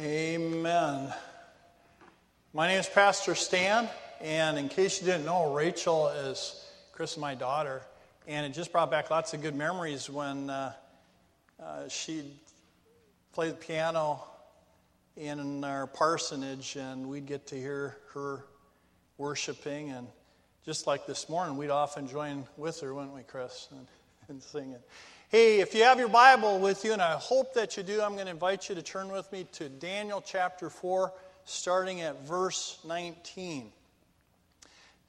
Amen. My name is Pastor Stan, and in case you didn't know, Rachel is Chris, my daughter, and it just brought back lots of good memories when she played the piano in our parsonage, and we'd get to hear her worshiping, and just like this morning, we'd often join with her, wouldn't we, Chris, and sing it. Hey, if you have your Bible with you, and I hope that you do, I'm going to invite you to turn with me to Daniel chapter 4, starting at verse 19.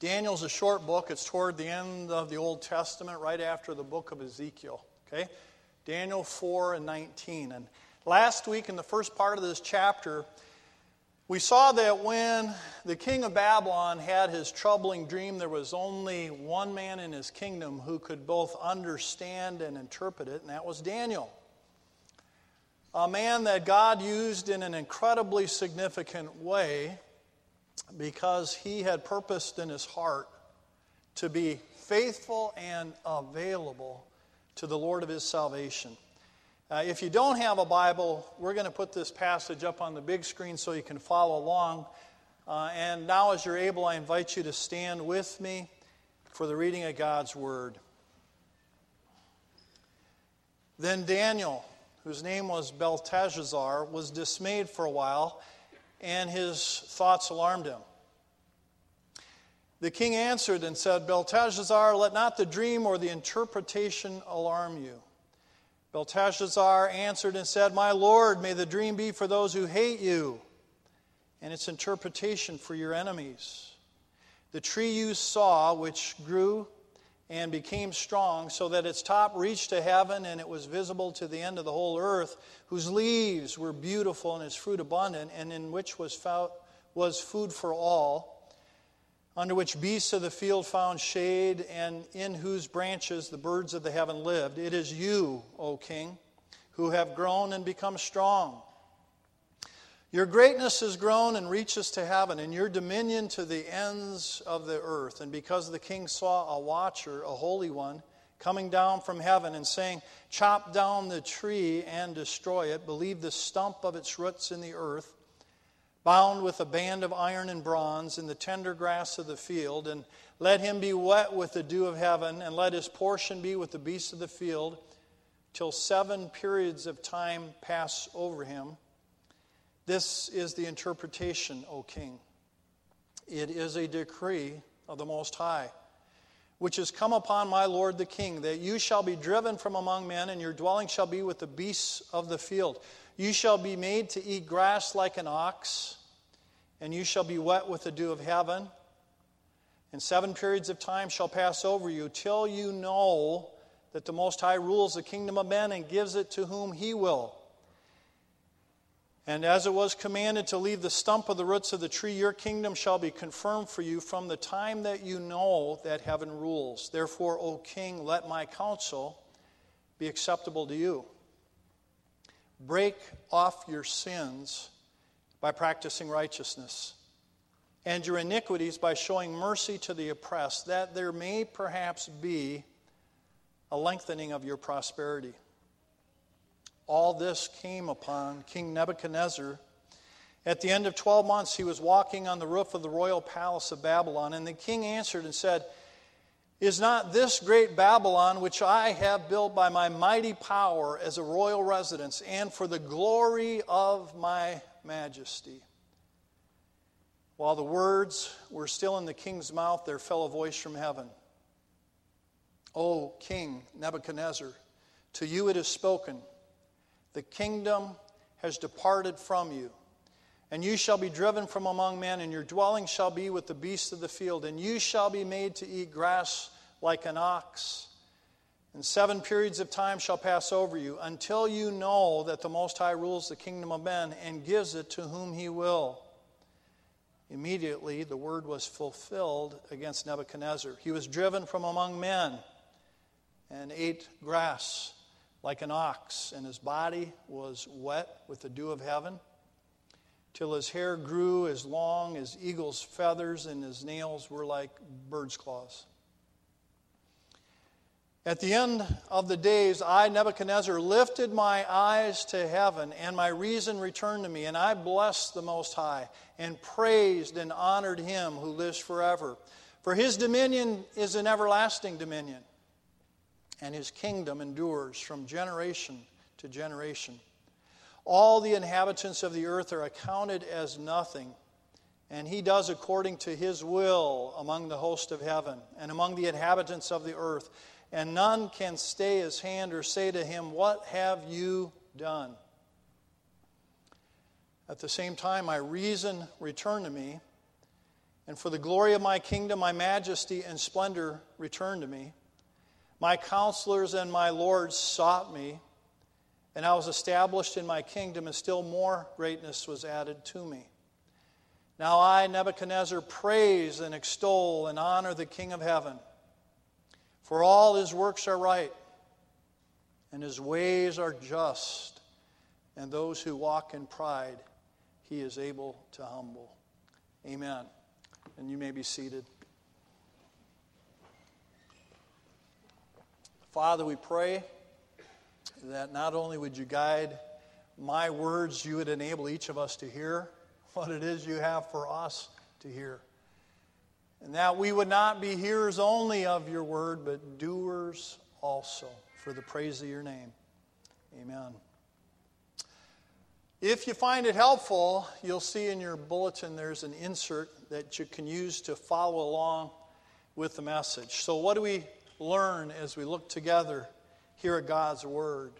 Daniel's a short book. It's toward the end of the Old Testament, right after the book of Ezekiel. Okay, Daniel 4 and 19. And last week in the first part of this chapter, we saw that when the king of Babylon had his troubling dream, there was only one man in his kingdom who could both understand and interpret it, and that was Daniel. A man that God used in an incredibly significant way because he had purposed in his heart to be faithful and available to the Lord of his salvation. If you don't have a Bible, we're going to put this passage up on the big screen so you can follow along. And now as you're able, I invite you to stand with me for the reading of God's Word. Then Daniel, whose name was Belteshazzar, was dismayed for a while, and his thoughts alarmed him. The king answered and said, "Belteshazzar, let not the dream or the interpretation alarm you." Belteshazzar answered and said, "My Lord, may the dream be for those who hate you, and its interpretation for your enemies. The tree you saw, which grew and became strong, so that its top reached to heaven and it was visible to the end of the whole earth, whose leaves were beautiful and its fruit abundant, and in which was food for all, under which beasts of the field found shade, and in whose branches the birds of the heaven lived. It is you, O king, who have grown and become strong. Your greatness has grown and reaches to heaven, and your dominion to the ends of the earth. And because the king saw a watcher, a holy one, coming down from heaven and saying, 'Chop down the tree and destroy it, but leave the stump of its roots in the earth, bound with a band of iron and bronze in the tender grass of the field, and let him be wet with the dew of heaven, and let his portion be with the beasts of the field, till 7 periods of time pass over him.' This is the interpretation, O king. It is a decree of the Most High, which has come upon my lord the king, that you shall be driven from among men, and your dwelling shall be with the beasts of the field. You shall be made to eat grass like an ox, and you shall be wet with the dew of heaven. And 7 periods of time shall pass over you, till you know that the Most High rules the kingdom of men and gives it to whom he will. And as it was commanded to leave the stump of the roots of the tree, your kingdom shall be confirmed for you from the time that you know that heaven rules. Therefore, O king, let my counsel be acceptable to you. Break off your sins by practicing righteousness, and your iniquities by showing mercy to the oppressed, that there may perhaps be a lengthening of your prosperity." All this came upon King Nebuchadnezzar. At the end of 12 months, he was walking on the roof of the royal palace of Babylon, and the king answered and said, "Is not this great Babylon, which I have built by my mighty power as a royal residence and for the glory of my majesty?" While the words were still in the king's mouth, there fell a voice from heaven, "O King Nebuchadnezzar, to you it is spoken. The kingdom has departed from you, and you shall be driven from among men, and your dwelling shall be with the beasts of the field, and you shall be made to eat grass like an ox. And 7 periods of time shall pass over you, until you know that the Most High rules the kingdom of men and gives it to whom he will." Immediately the word was fulfilled against Nebuchadnezzar. He was driven from among men and ate grass like an ox, and his body was wet with the dew of heaven, till his hair grew as long as eagle's feathers, and his nails were like bird's claws. At the end of the days, I, Nebuchadnezzar, lifted my eyes to heaven, and my reason returned to me, and I blessed the Most High, and praised and honored him who lives forever. For his dominion is an everlasting dominion, and his kingdom endures from generation to generation. All the inhabitants of the earth are accounted as nothing, and he does according to his will among the host of heaven and among the inhabitants of the earth. And none can stay his hand or say to him, "What have you done?" At the same time, my reason returned to me, and for the glory of my kingdom, my majesty and splendor returned to me. My counselors and my lords sought me, and I was established in my kingdom, and still more greatness was added to me. Now I, Nebuchadnezzar, praise and extol and honor the King of heaven. For all his works are right, and his ways are just, and those who walk in pride he is able to humble. Amen. And you may be seated. Father, we pray that not only would you guide my words, you would enable each of us to hear what it is you have for us to hear. And that we would not be hearers only of your word, but doers also, for the praise of your name. Amen. If you find it helpful, you'll see in your bulletin there's an insert that you can use to follow along with the message. So what do we learn as we look together here at God's word?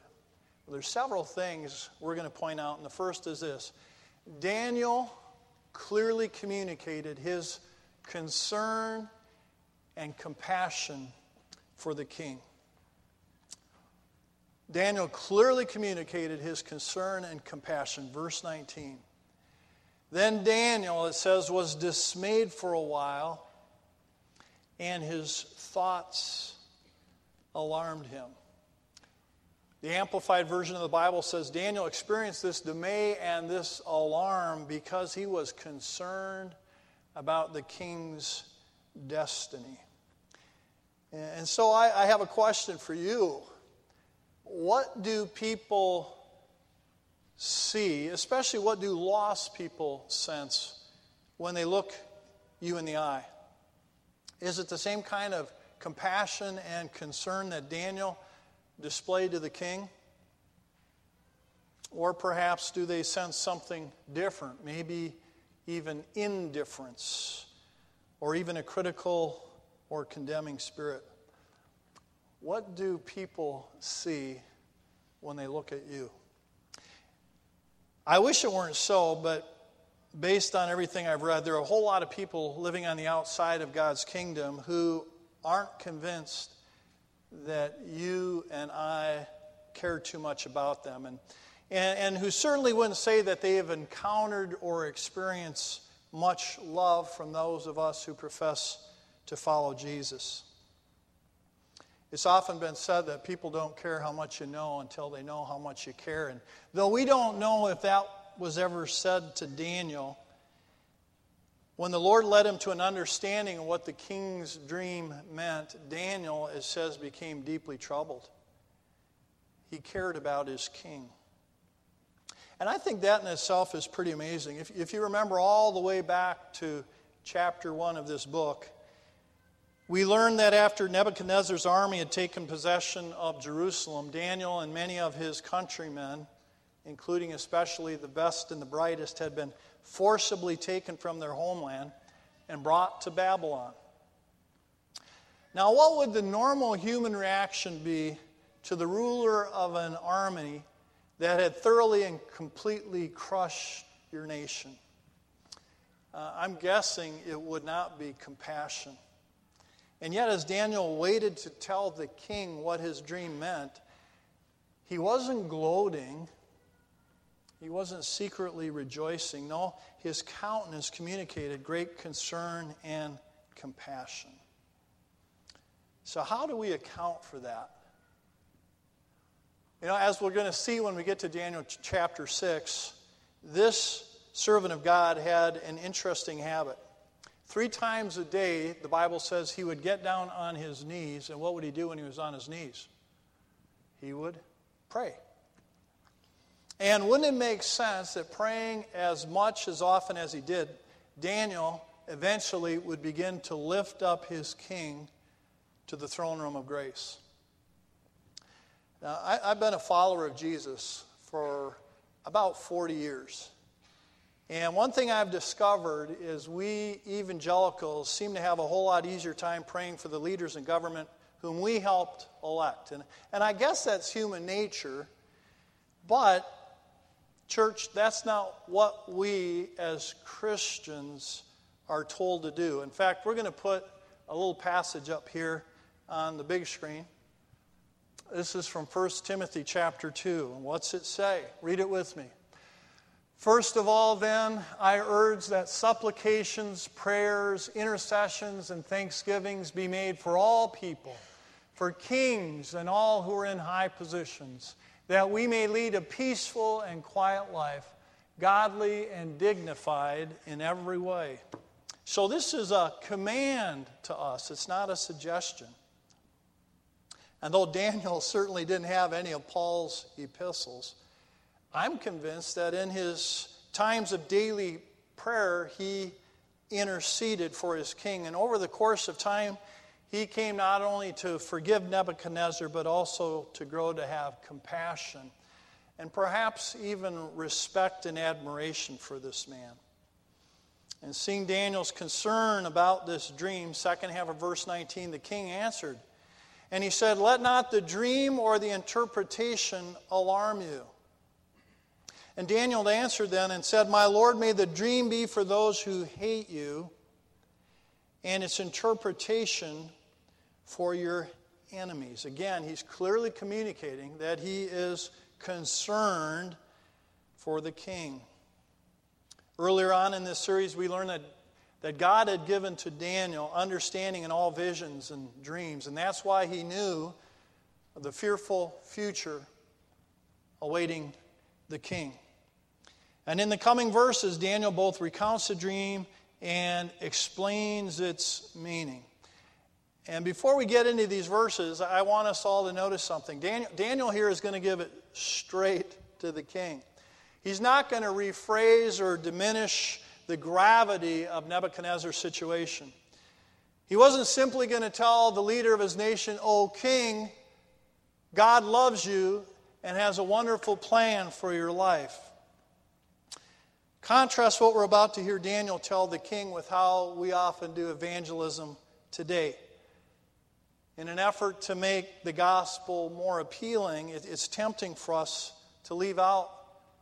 Well, there's several things we're going to point out, and the first is this. Daniel clearly communicated his concern and compassion for the king. Daniel clearly communicated his concern and compassion. Verse 19. Then Daniel, it says, was dismayed for a while, and his thoughts alarmed him. The Amplified Version of the Bible says Daniel experienced this dismay and this alarm because he was concerned about the king's destiny. And so I have a question for you. What do people see, especially what do lost people sense when they look you in the eye? Is it the same kind of compassion and concern that Daniel displayed to the king? Or perhaps do they sense something different, maybe even indifference, or even a critical or condemning spirit? What do people see when they look at you? I wish it weren't so, but based on everything I've read, there are a whole lot of people living on the outside of God's kingdom who aren't convinced that you and I care too much about them, and who certainly wouldn't say that they have encountered or experienced much love from those of us who profess to follow Jesus. It's often been said that people don't care how much you know until they know how much you care. And though we don't know if that was ever said to Daniel, when the Lord led him to an understanding of what the king's dream meant, Daniel, it says, became deeply troubled. He cared about his king. And I think that in itself is pretty amazing. If you remember all the way back to chapter 1 of this book, we learned that after Nebuchadnezzar's army had taken possession of Jerusalem, Daniel and many of his countrymen, including especially the best and the brightest, had been forcibly taken from their homeland and brought to Babylon. Now, what would the normal human reaction be to the ruler of an army that had thoroughly and completely crushed your nation? I'm guessing it would not be compassion. And yet, as Daniel waited to tell the king what his dream meant, he wasn't gloating. He wasn't secretly rejoicing. No, his countenance communicated great concern and compassion. So how do we account for that? You know, as we're going to see when we get to Daniel chapter 6, this servant of God had an interesting habit. Three times a day, the Bible says he would get down on his knees. And what would he do when he was on his knees? He would pray. And wouldn't it make sense that praying as much as often as he did, Daniel eventually would begin to lift up his king to the throne room of grace? Now, I've been a follower of Jesus for about 40 years. And one thing I've discovered is we evangelicals seem to have a whole lot easier time praying for the leaders in government whom we helped elect. And I guess that's human nature, but church, that's not what we as Christians are told to do. In fact, we're going to put a little passage up here on the big screen. This is from 1 Timothy chapter 2. And what's it say? Read it with me. First of all, then, I urge that supplications, prayers, intercessions, and thanksgivings be made for all people, for kings and all who are in high positions, that we may lead a peaceful and quiet life, godly and dignified in every way. So this is a command to us. It's not a suggestion. And though Daniel certainly didn't have any of Paul's epistles, I'm convinced that in his times of daily prayer, he interceded for his king. And over the course of time, he came not only to forgive Nebuchadnezzar, but also to grow to have compassion and perhaps even respect and admiration for this man. And seeing Daniel's concern about this dream, second half of verse 19, the king answered, and he said, "Let not the dream or the interpretation alarm you." And Daniel answered then and said, "My Lord, may the dream be for those who hate you, and its interpretation for your enemies." Again, he's clearly communicating that he is concerned for the king. Earlier on in this series, we learned that God had given to Daniel understanding in all visions and dreams, and that's why he knew the fearful future awaiting the king. And in the coming verses, Daniel both recounts the dream and explains its meaning. And before we get into these verses, I want us all to notice something. Daniel here is going to give it straight to the king. He's not going to rephrase or diminish the gravity of Nebuchadnezzar's situation. He wasn't simply going to tell the leader of his nation, "Oh, king, God loves you and has a wonderful plan for your life." Contrast what we're about to hear Daniel tell the king with how we often do evangelism today. In an effort to make the gospel more appealing, it's tempting for us to leave out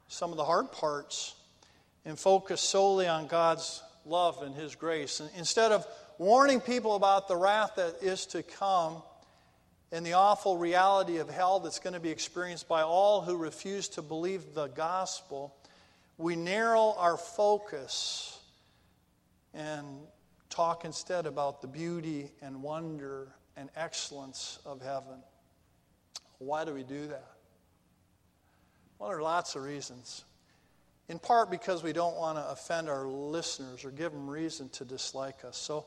some of the hard parts and focus solely on God's love and his grace. And instead of warning people about the wrath that is to come and the awful reality of hell that's going to be experienced by all who refuse to believe the gospel, we narrow our focus and talk instead about the beauty and wonder and excellence of heaven. Why do we do that? Well, there are lots of reasons. In part because we don't want to offend our listeners or give them reason to dislike us. So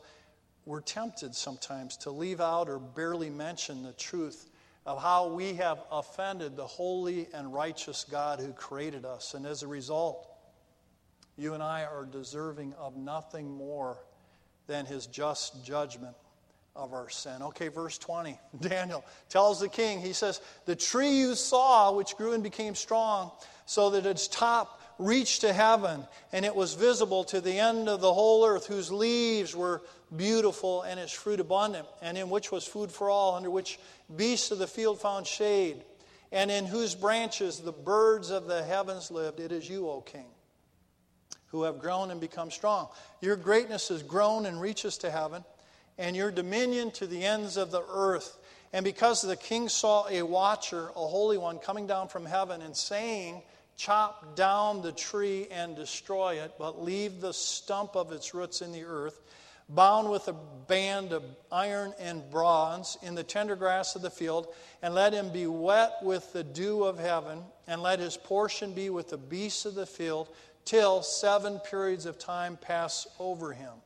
we're tempted sometimes to leave out or barely mention the truth of how we have offended the holy and righteous God who created us. And as a result, you and I are deserving of nothing more than his just judgment of our sin. Okay, verse 20. Daniel tells the king, he says, "The tree you saw, which grew and became strong, so that its top reached to heaven, and it was visible to the end of the whole earth, whose leaves were beautiful and its fruit abundant, and in which was food for all, under which beasts of the field found shade, and in whose branches the birds of the heavens lived. It is you, O king, who have grown and become strong. Your greatness has grown and reaches to heaven, and your dominion to the ends of the earth. And because the king saw a watcher, a holy one, coming down from heaven and saying, 'Chop down the tree and destroy it, but leave the stump of its roots in the earth, bound with a band of iron and bronze in the tender grass of the field, and let him be wet with the dew of heaven, and let his portion be with the beasts of the field, till 7 periods of time pass over him.'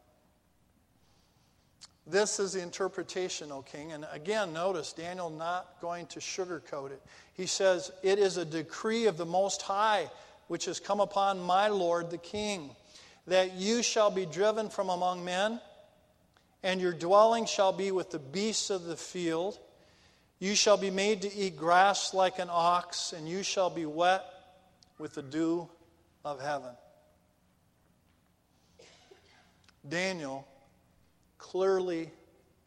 This is the interpretation, O king. And again, notice Daniel not going to sugarcoat it. He says, it is a decree of the Most High, which has come upon my Lord the king, that you shall be driven from among men, and your dwelling shall be with the beasts of the field. You shall be made to eat grass like an ox, and you shall be wet with the dew of heaven. Daniel clearly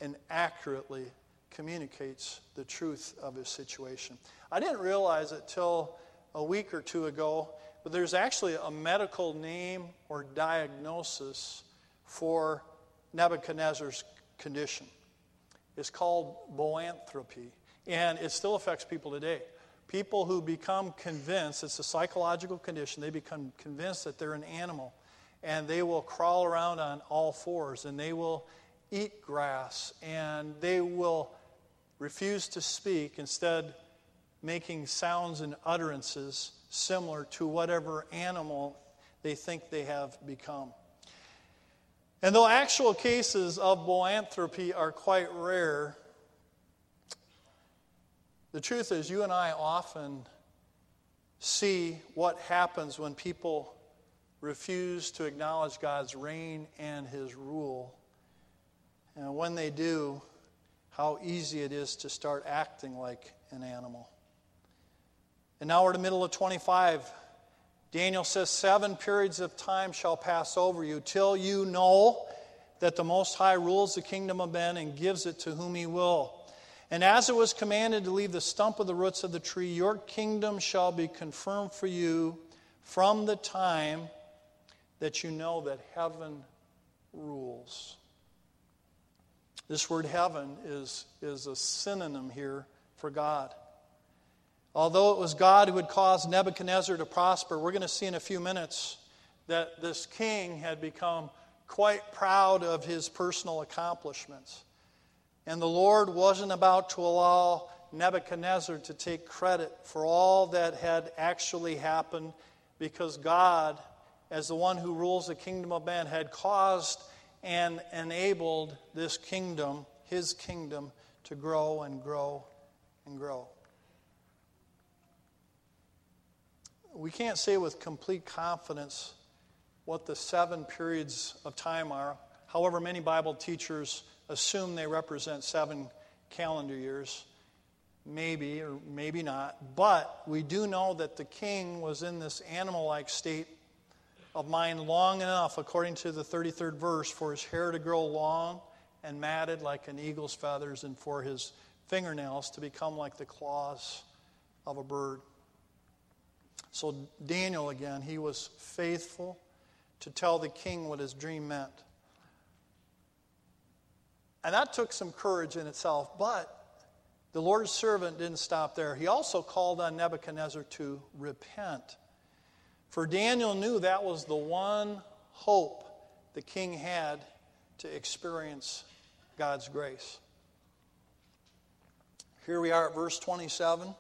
and accurately communicates the truth of his situation. I didn't realize it till a week or two ago, but there's actually a medical name or diagnosis for Nebuchadnezzar's condition. It's called boanthropy, and it still affects people today. People who become convinced, it's a psychological condition, they become convinced that they're an animal, and they will crawl around on all fours, and they will eat grass, and they will refuse to speak, instead making sounds and utterances similar to whatever animal they think they have become. And though actual cases of boanthropy are quite rare, the truth is you and I often see what happens when people refuse to acknowledge God's reign and his rule. And when they do, how easy it is to start acting like an animal. And now we're in the middle of 25. Daniel says, 7 periods of time shall pass over you till you know that the Most High rules the kingdom of men and gives it to whom he will. And as it was commanded to leave the stump of the roots of the tree, your kingdom shall be confirmed for you from the time that you know that heaven rules. This word heaven is a synonym here for God. Although it was God who had caused Nebuchadnezzar to prosper, we're going to see in a few minutes that this king had become quite proud of his personal accomplishments. And the Lord wasn't about to allow Nebuchadnezzar to take credit for all that had actually happened, because God, as the one who rules the kingdom of man, had caused and enabled this kingdom, his kingdom, to grow and grow and grow. We can't say with complete confidence what the 7 periods of time are. However, many Bible teachers assume they represent 7 calendar years. Maybe or maybe not. But we do know that the king was in this animal-like state of mind long enough, according to the 33rd verse, for his hair to grow long and matted like an eagle's feathers, and for his fingernails to become like the claws of a bird. So Daniel, again, he was faithful to tell the king what his dream meant. And that took some courage in itself, but the Lord's servant didn't stop there. He also called on Nebuchadnezzar to repent. For Daniel knew that was the one hope the king had to experience God's grace. Here we are at verse 27.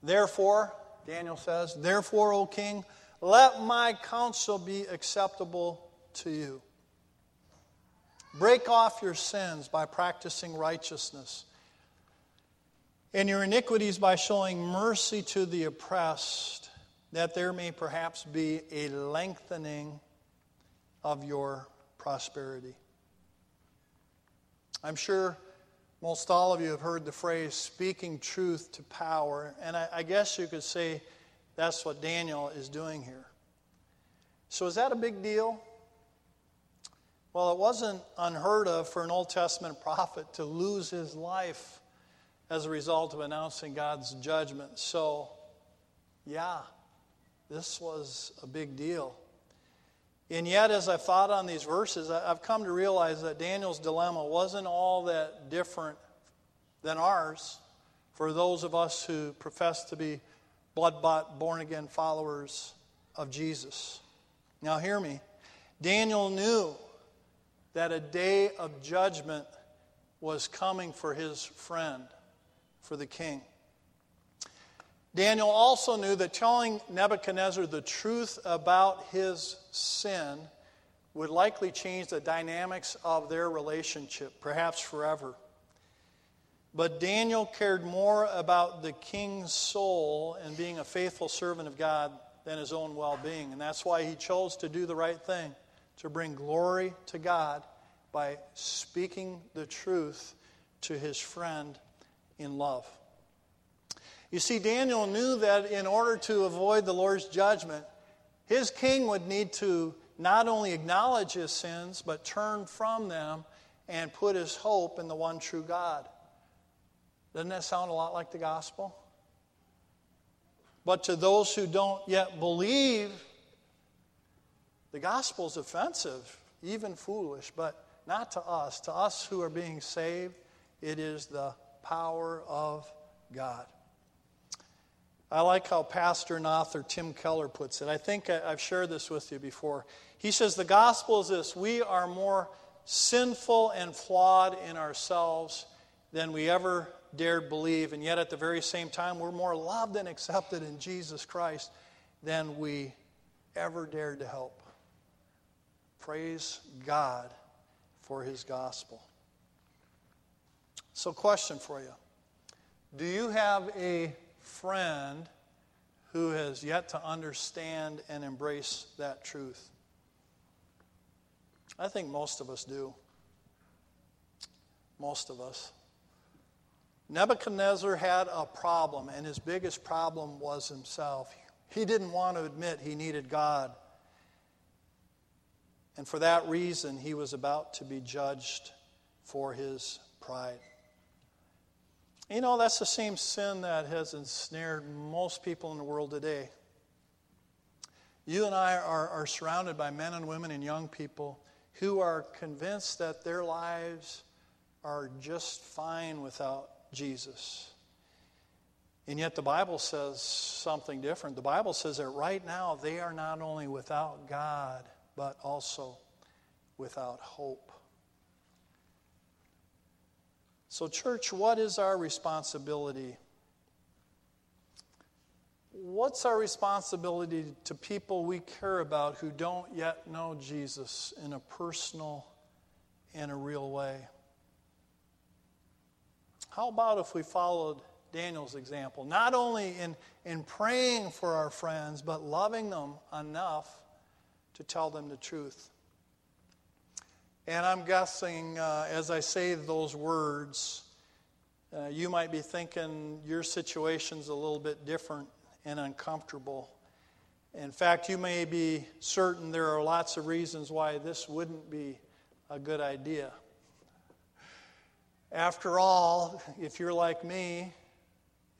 Therefore, Daniel says, therefore, O king, let my counsel be acceptable to you. Break off your sins by practicing righteousness, and your iniquities by showing mercy to the oppressed, that there may perhaps be a lengthening of your prosperity. I'm sure most all of you have heard the phrase, speaking truth to power. And I guess you could say that's what Daniel is doing here. So is that a big deal? Well, it wasn't unheard of for an Old Testament prophet to lose his life as a result of announcing God's judgment. So, yeah, this was a big deal. And yet, as I've thought on these verses, I've come to realize that Daniel's dilemma wasn't all that different than ours for those of us who profess to be blood-bought, born-again followers of Jesus. Now, hear me. Daniel knew that a day of judgment was coming for his friend, for the king. Daniel also knew that telling Nebuchadnezzar the truth about his sin would likely change the dynamics of their relationship, perhaps forever. But Daniel cared more about the king's soul and being a faithful servant of God than his own well-being. And that's why he chose to do the right thing, to bring glory to God by speaking the truth to his friend in love. You see, Daniel knew that in order to avoid the Lord's judgment, his king would need to not only acknowledge his sins, but turn from them and put his hope in the one true God. Doesn't that sound a lot like the gospel? But to those who don't yet believe, the gospel is offensive, even foolish, but not to us. To us who are being saved, it is the power of God. I like how pastor and author Tim Keller puts it. I think I've shared this with you before. He says, the gospel is this: we are more sinful and flawed in ourselves than we ever dared believe, and yet at the very same time, we're more loved and accepted in Jesus Christ than we ever dared to hope. Praise God for his gospel. So, question for you. Do you have a friend who has yet to understand and embrace that truth? I think most of us do. Most of us. Nebuchadnezzar had a problem, and his biggest problem was himself. He didn't want to admit he needed God. And for that reason, he was about to be judged for his pride. You know, that's the same sin that has ensnared most people in the world today. You and I are surrounded by men and women and young people who are convinced that their lives are just fine without Jesus. And yet the Bible says something different. The Bible says that right now they are not only without God, but also without hope. So, church, what is our responsibility? What's our responsibility to people we care about who don't yet know Jesus in a personal and a real way? How about if we followed Daniel's example, not only in praying for our friends, but loving them enough to tell them the truth? And I'm guessing as I say those words, you might be thinking your situation's a little bit different and uncomfortable. In fact, you may be certain there are lots of reasons why this wouldn't be a good idea. After all, if you're like me,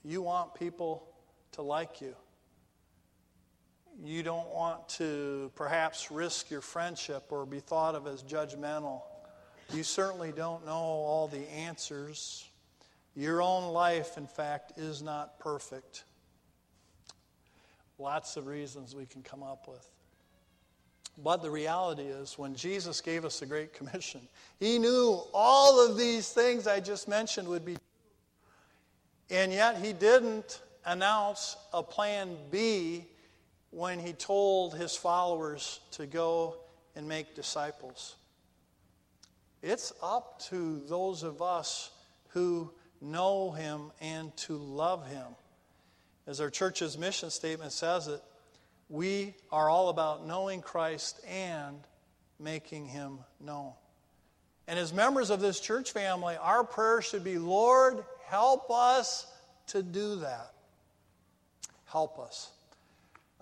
you want people to like you. You don't want to perhaps risk your friendship or be thought of as judgmental. You certainly don't know all the answers. Your own life, in fact, is not perfect. Lots of reasons we can come up with. But the reality is, when Jesus gave us the Great Commission, he knew all of these things I just mentioned would be true. And yet he didn't announce a plan B when he told his followers to go and make disciples. It's up to those of us who know him and to love him. As our church's mission statement says it, we are all about knowing Christ and making him known. And as members of this church family, our prayer should be, Lord, help us to do that. Help us.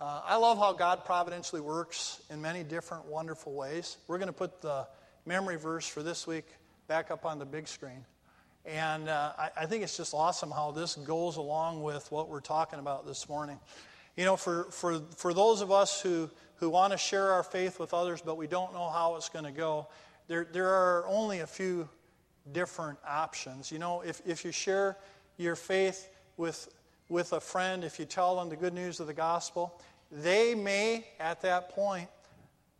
I love how God providentially works in many different wonderful ways. We're going to put the memory verse for this week back up on the big screen. And I think it's just awesome how this goes along with what we're talking about this morning. You know, for those of us who want to share our faith with others, but we don't know how it's going to go, there are only a few different options. You know, if you share your faith with a friend, if you tell them the good news of the gospel, they may, at that point,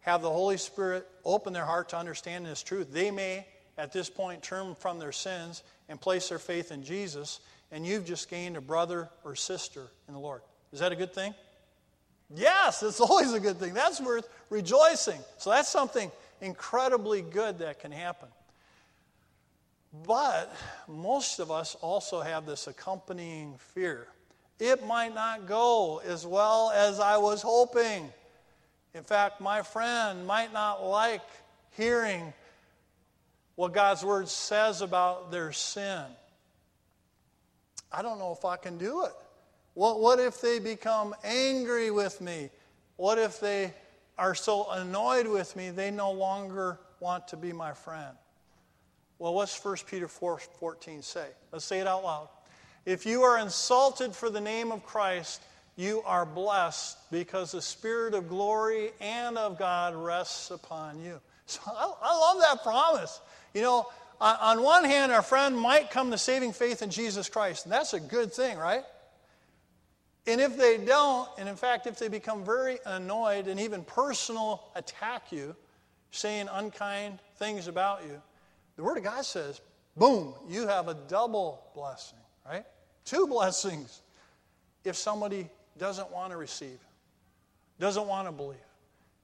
have the Holy Spirit open their heart to understand this truth. They may, at this point, turn from their sins and place their faith in Jesus, and you've just gained a brother or sister in the Lord. Is that a good thing? Yes, it's always a good thing. That's worth rejoicing. So that's something incredibly good that can happen. But most of us also have this accompanying fear. It might not go as well as I was hoping. In fact, my friend might not like hearing what God's word says about their sin. I don't know if I can do it. What if they become angry with me? What if they are so annoyed with me they no longer want to be my friend? Well, what's 1 Peter 4:14 say? Let's say it out loud. If you are insulted for the name of Christ, you are blessed because the Spirit of glory and of God rests upon you. So I love that promise. You know, on one hand, our friend might come to saving faith in Jesus Christ, and that's a good thing, right? And if they don't, and in fact, if they become very annoyed and even personal attack you, saying unkind things about you, the Word of God says, boom, you have a double blessing, right? Two blessings if somebody doesn't want to receive, doesn't want to believe.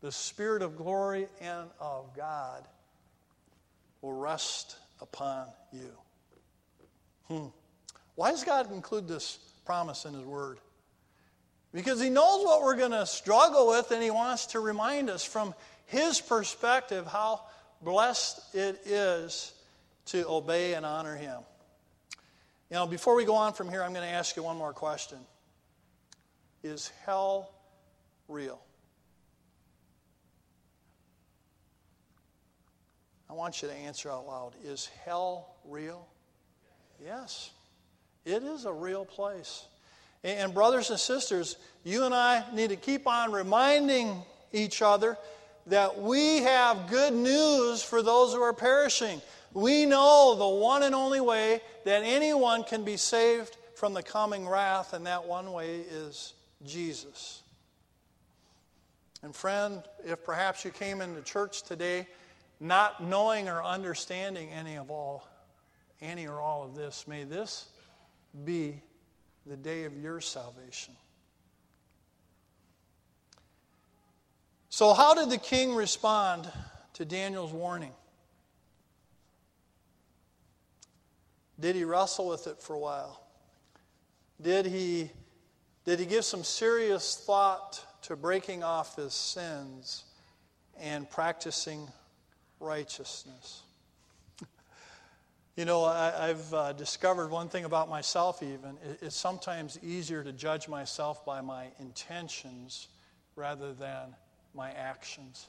The Spirit of glory and of God will rest upon you. Why does God include this promise in His Word? Because He knows what we're going to struggle with, and He wants to remind us from His perspective how blessed it is to obey and honor Him. You know, before we go on from here, I'm going to ask you one more question. Is hell real? I want you to answer out loud. Is hell real? Yes. It is a real place. And brothers and sisters, you and I need to keep on reminding each other that we have good news for those who are perishing. We know the one and only way that anyone can be saved from the coming wrath, and that one way is Jesus. And friend, if perhaps you came into church today not knowing or understanding any or all of this, may this be the day of your salvation. So how did the king respond to Daniel's warning? Did he wrestle with it for a while? Did he give some serious thought to breaking off his sins and practicing righteousness? You know, I've discovered one thing about myself even. It's sometimes easier to judge myself by my intentions rather than my actions.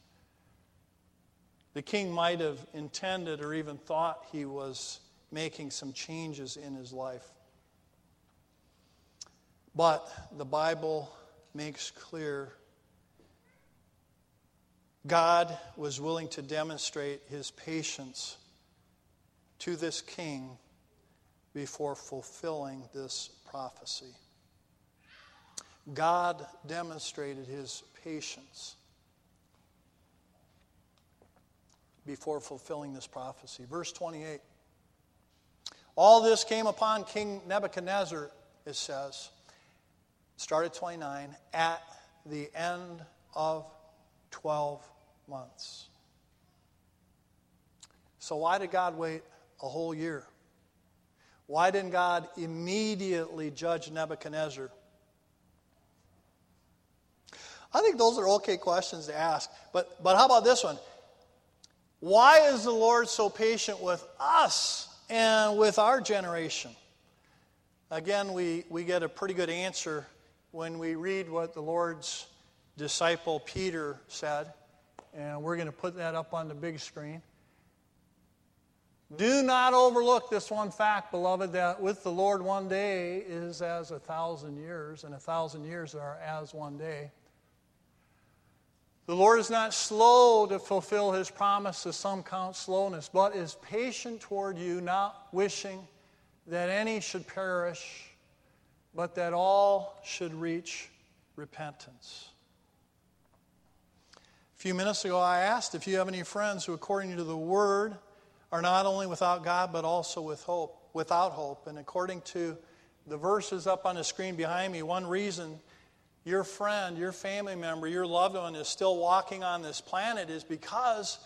The king might have intended or even thought he was making some changes in his life. But the Bible makes clear God was willing to demonstrate His patience to this king before fulfilling this prophecy. God demonstrated His patience before fulfilling this prophecy. Verse 28. All this came upon King Nebuchadnezzar, it says, start at 29, at the end of 12 months. So why did God wait a whole year? Why didn't God immediately judge Nebuchadnezzar? I think those are okay questions to ask. But how about this one? Why is the Lord so patient with us and with our generation? Again, we get a pretty good answer when we read what the Lord's disciple Peter said. And we're going to put that up on the big screen. Do not overlook this one fact, beloved, that with the Lord one day is as 1,000 years, and 1,000 years are as one day. The Lord is not slow to fulfill His promises, some count slowness, but is patient toward you, not wishing that any should perish, but that all should reach repentance. A few minutes ago, I asked if you have any friends who, according to the Word, are not only without God, but also without hope. And according to the verses up on the screen behind me, one reason your friend, your family member, your loved one is still walking on this planet is because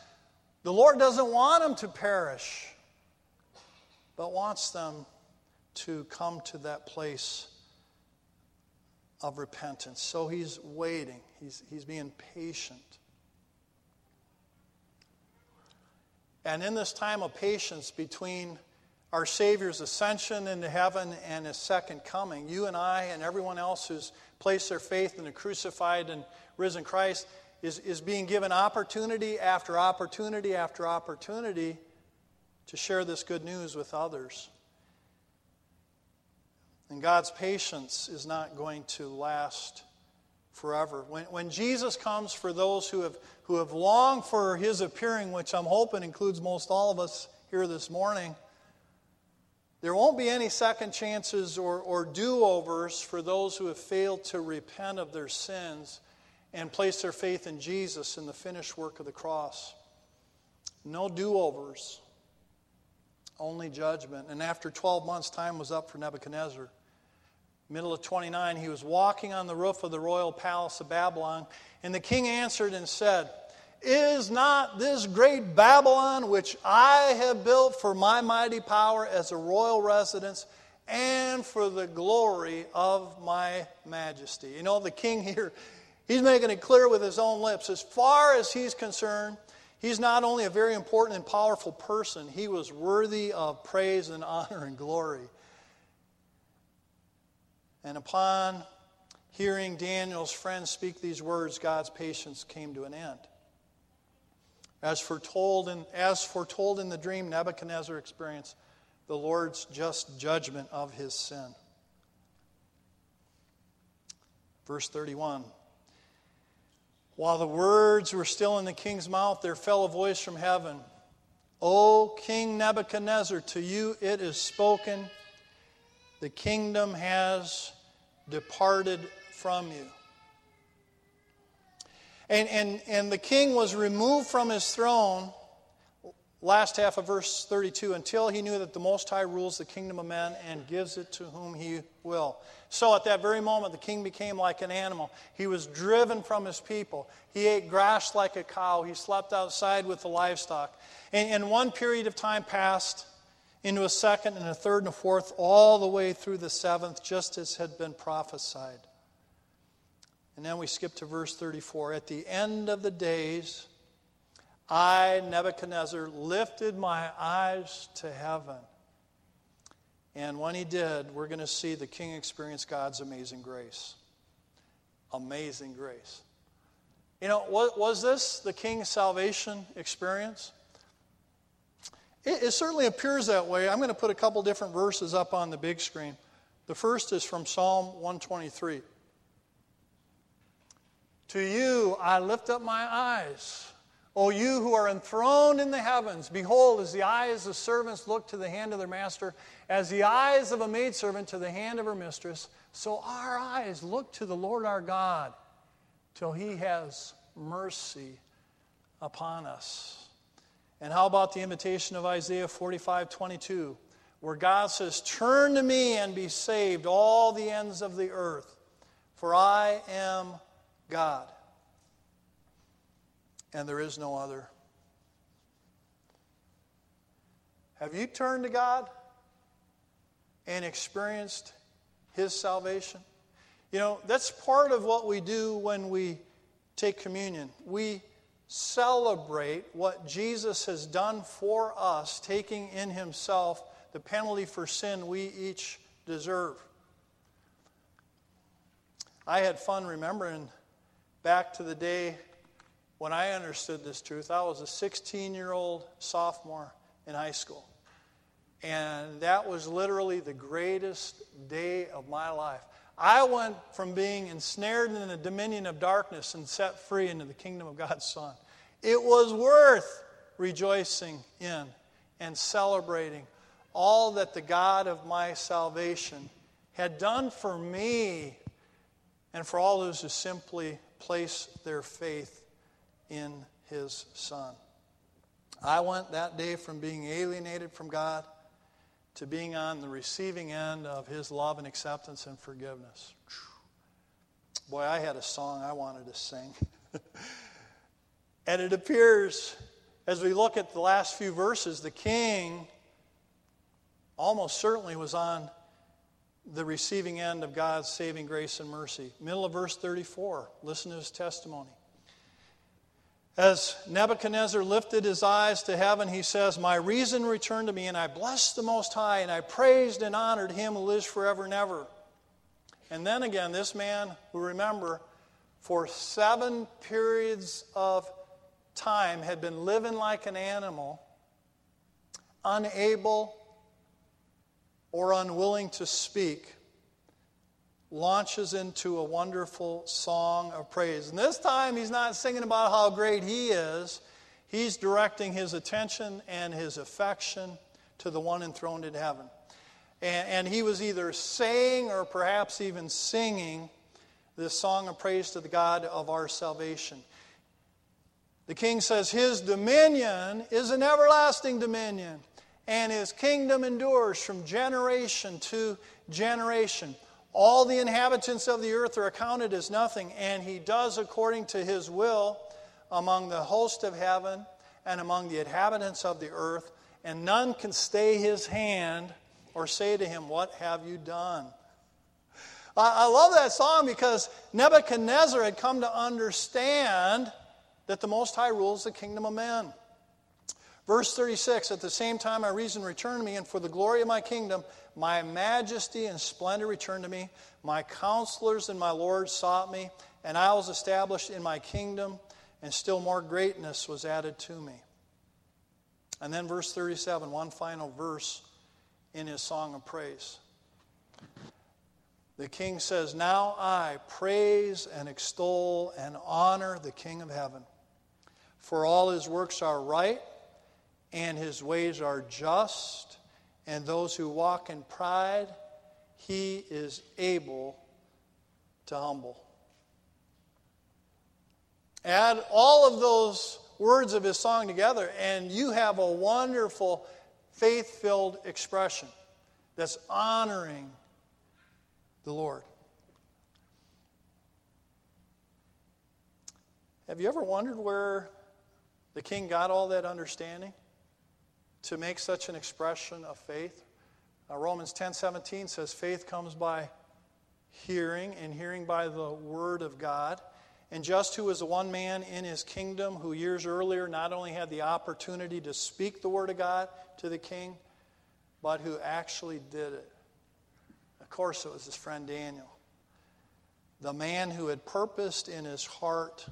The Lord doesn't want them to perish, but wants them to come to that place of repentance. So he's waiting. He's being patient. And in this time of patience between our Savior's ascension into heaven and his second coming, you and I and everyone else who's placed their faith in the crucified and risen Christ is being given opportunity after opportunity after opportunity to share this good news with others. And God's patience is not going to last forever. When Jesus comes for those who have longed for his appearing, which I'm hoping includes most all of us here this morning, there won't be any second chances or do-overs for those who have failed to repent of their sins and place their faith in Jesus and the finished work of the cross. No do-overs, only judgment. And after 12 months, time was up for Nebuchadnezzar. Middle of 29, he was walking on the roof of the royal palace of Babylon, and the king answered and said, "Is not this great Babylon, which I have built for my mighty power as a royal residence and for the glory of my majesty?" You know, the king here, he's making it clear with his own lips. As far as he's concerned, he's not only a very important and powerful person, he was worthy of praise and honor and glory. And upon hearing Daniel's friends speak these words, God's patience came to an end. As foretold in the dream, Nebuchadnezzar experienced the Lord's just judgment of his sin. Verse 31. While the words were still in the king's mouth, there fell a voice from heaven, "O King Nebuchadnezzar, to you it is spoken, the kingdom has departed from you." And the king was removed from his throne, last half of verse 32, until he knew that the Most High rules the kingdom of men and gives it to whom he will. So at that very moment, the king became like an animal. He was driven from his people. He ate grass like a cow. He slept outside with the livestock. And one period of time passed into a second and a third and a fourth, all the way through the seventh, just as had been prophesied. And then we skip to verse 34. At the end of the days, I, Nebuchadnezzar, lifted my eyes to heaven. And when he did, we're going to see the king experience God's amazing grace. Amazing grace. You know, was this the king's salvation experience? It certainly appears that way. I'm going to put a couple different verses up on the big screen. The first is from Psalm 123. To you I lift up my eyes, O you who are enthroned in the heavens. Behold, as the eyes of servants look to the hand of their master, as the eyes of a maidservant to the hand of her mistress, so our eyes look to the Lord our God till he has mercy upon us. And how about the invitation of Isaiah 45:22, where God says, "Turn to me and be saved, all the ends of the earth, for I am God, and there is no other." Have you turned to God and experienced his salvation? You know, that's part of what we do when we take communion. We celebrate what Jesus has done for us, taking in himself the penalty for sin we each deserve. I had fun remembering back to the day when I understood this truth. I was a 16-year-old sophomore in high school. And that was literally the greatest day of my life. I went from being ensnared in the dominion of darkness and set free into the kingdom of God's Son. It was worth rejoicing in and celebrating all that the God of my salvation had done for me and for all those who simply place their faith in his Son. I went that day from being alienated from God to being on the receiving end of his love and acceptance and forgiveness. Boy, I had a song I wanted to sing. And it appears as we look at the last few verses, the king almost certainly was on the receiving end of God's saving grace and mercy. Middle of verse 34, listen to his testimony. As Nebuchadnezzar lifted his eyes to heaven, he says, "My reason returned to me, and I blessed the Most High, and I praised and honored him who lives forever and ever." And then again, this man who, remember, for 7 periods of time had been living like an animal, unable or unwilling to speak, launches into a wonderful song of praise. And this time he's not singing about how great he is. He's directing his attention and his affection to the one enthroned in heaven. And he was either saying or perhaps even singing this song of praise to the God of our salvation. The king says, "His dominion is an everlasting dominion, and his kingdom endures from generation to generation. All the inhabitants of the earth are accounted as nothing, and he does according to his will among the host of heaven and among the inhabitants of the earth, and none can stay his hand or say to him, 'What have you done?'" I love that song because Nebuchadnezzar had come to understand that the Most High rules the kingdom of men. Verse 36, "At the same time my reason returned to me, and for the glory of my kingdom, my majesty and splendor returned to me. My counselors and my Lord sought me, and I was established in my kingdom, and still more greatness was added to me." And then verse 37, one final verse in his song of praise. The king says, "Now I praise and extol and honor the King of heaven, for all his works are right, and his ways are just, and those who walk in pride, he is able to humble." Add all of those words of his song together, and you have a wonderful, faith-filled expression that's honoring the Lord. Have you ever wondered where the king got all that understanding to make such an expression of faith? Romans 10:17 says, "Faith comes by hearing, and hearing by the word of God." And just who is the one man in his kingdom who years earlier not only had the opportunity to speak the word of God to the king, but who actually did it? Of course, it was his friend Daniel, the man who had purposed in his heart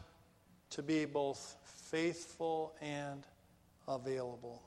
to be both faithful and available.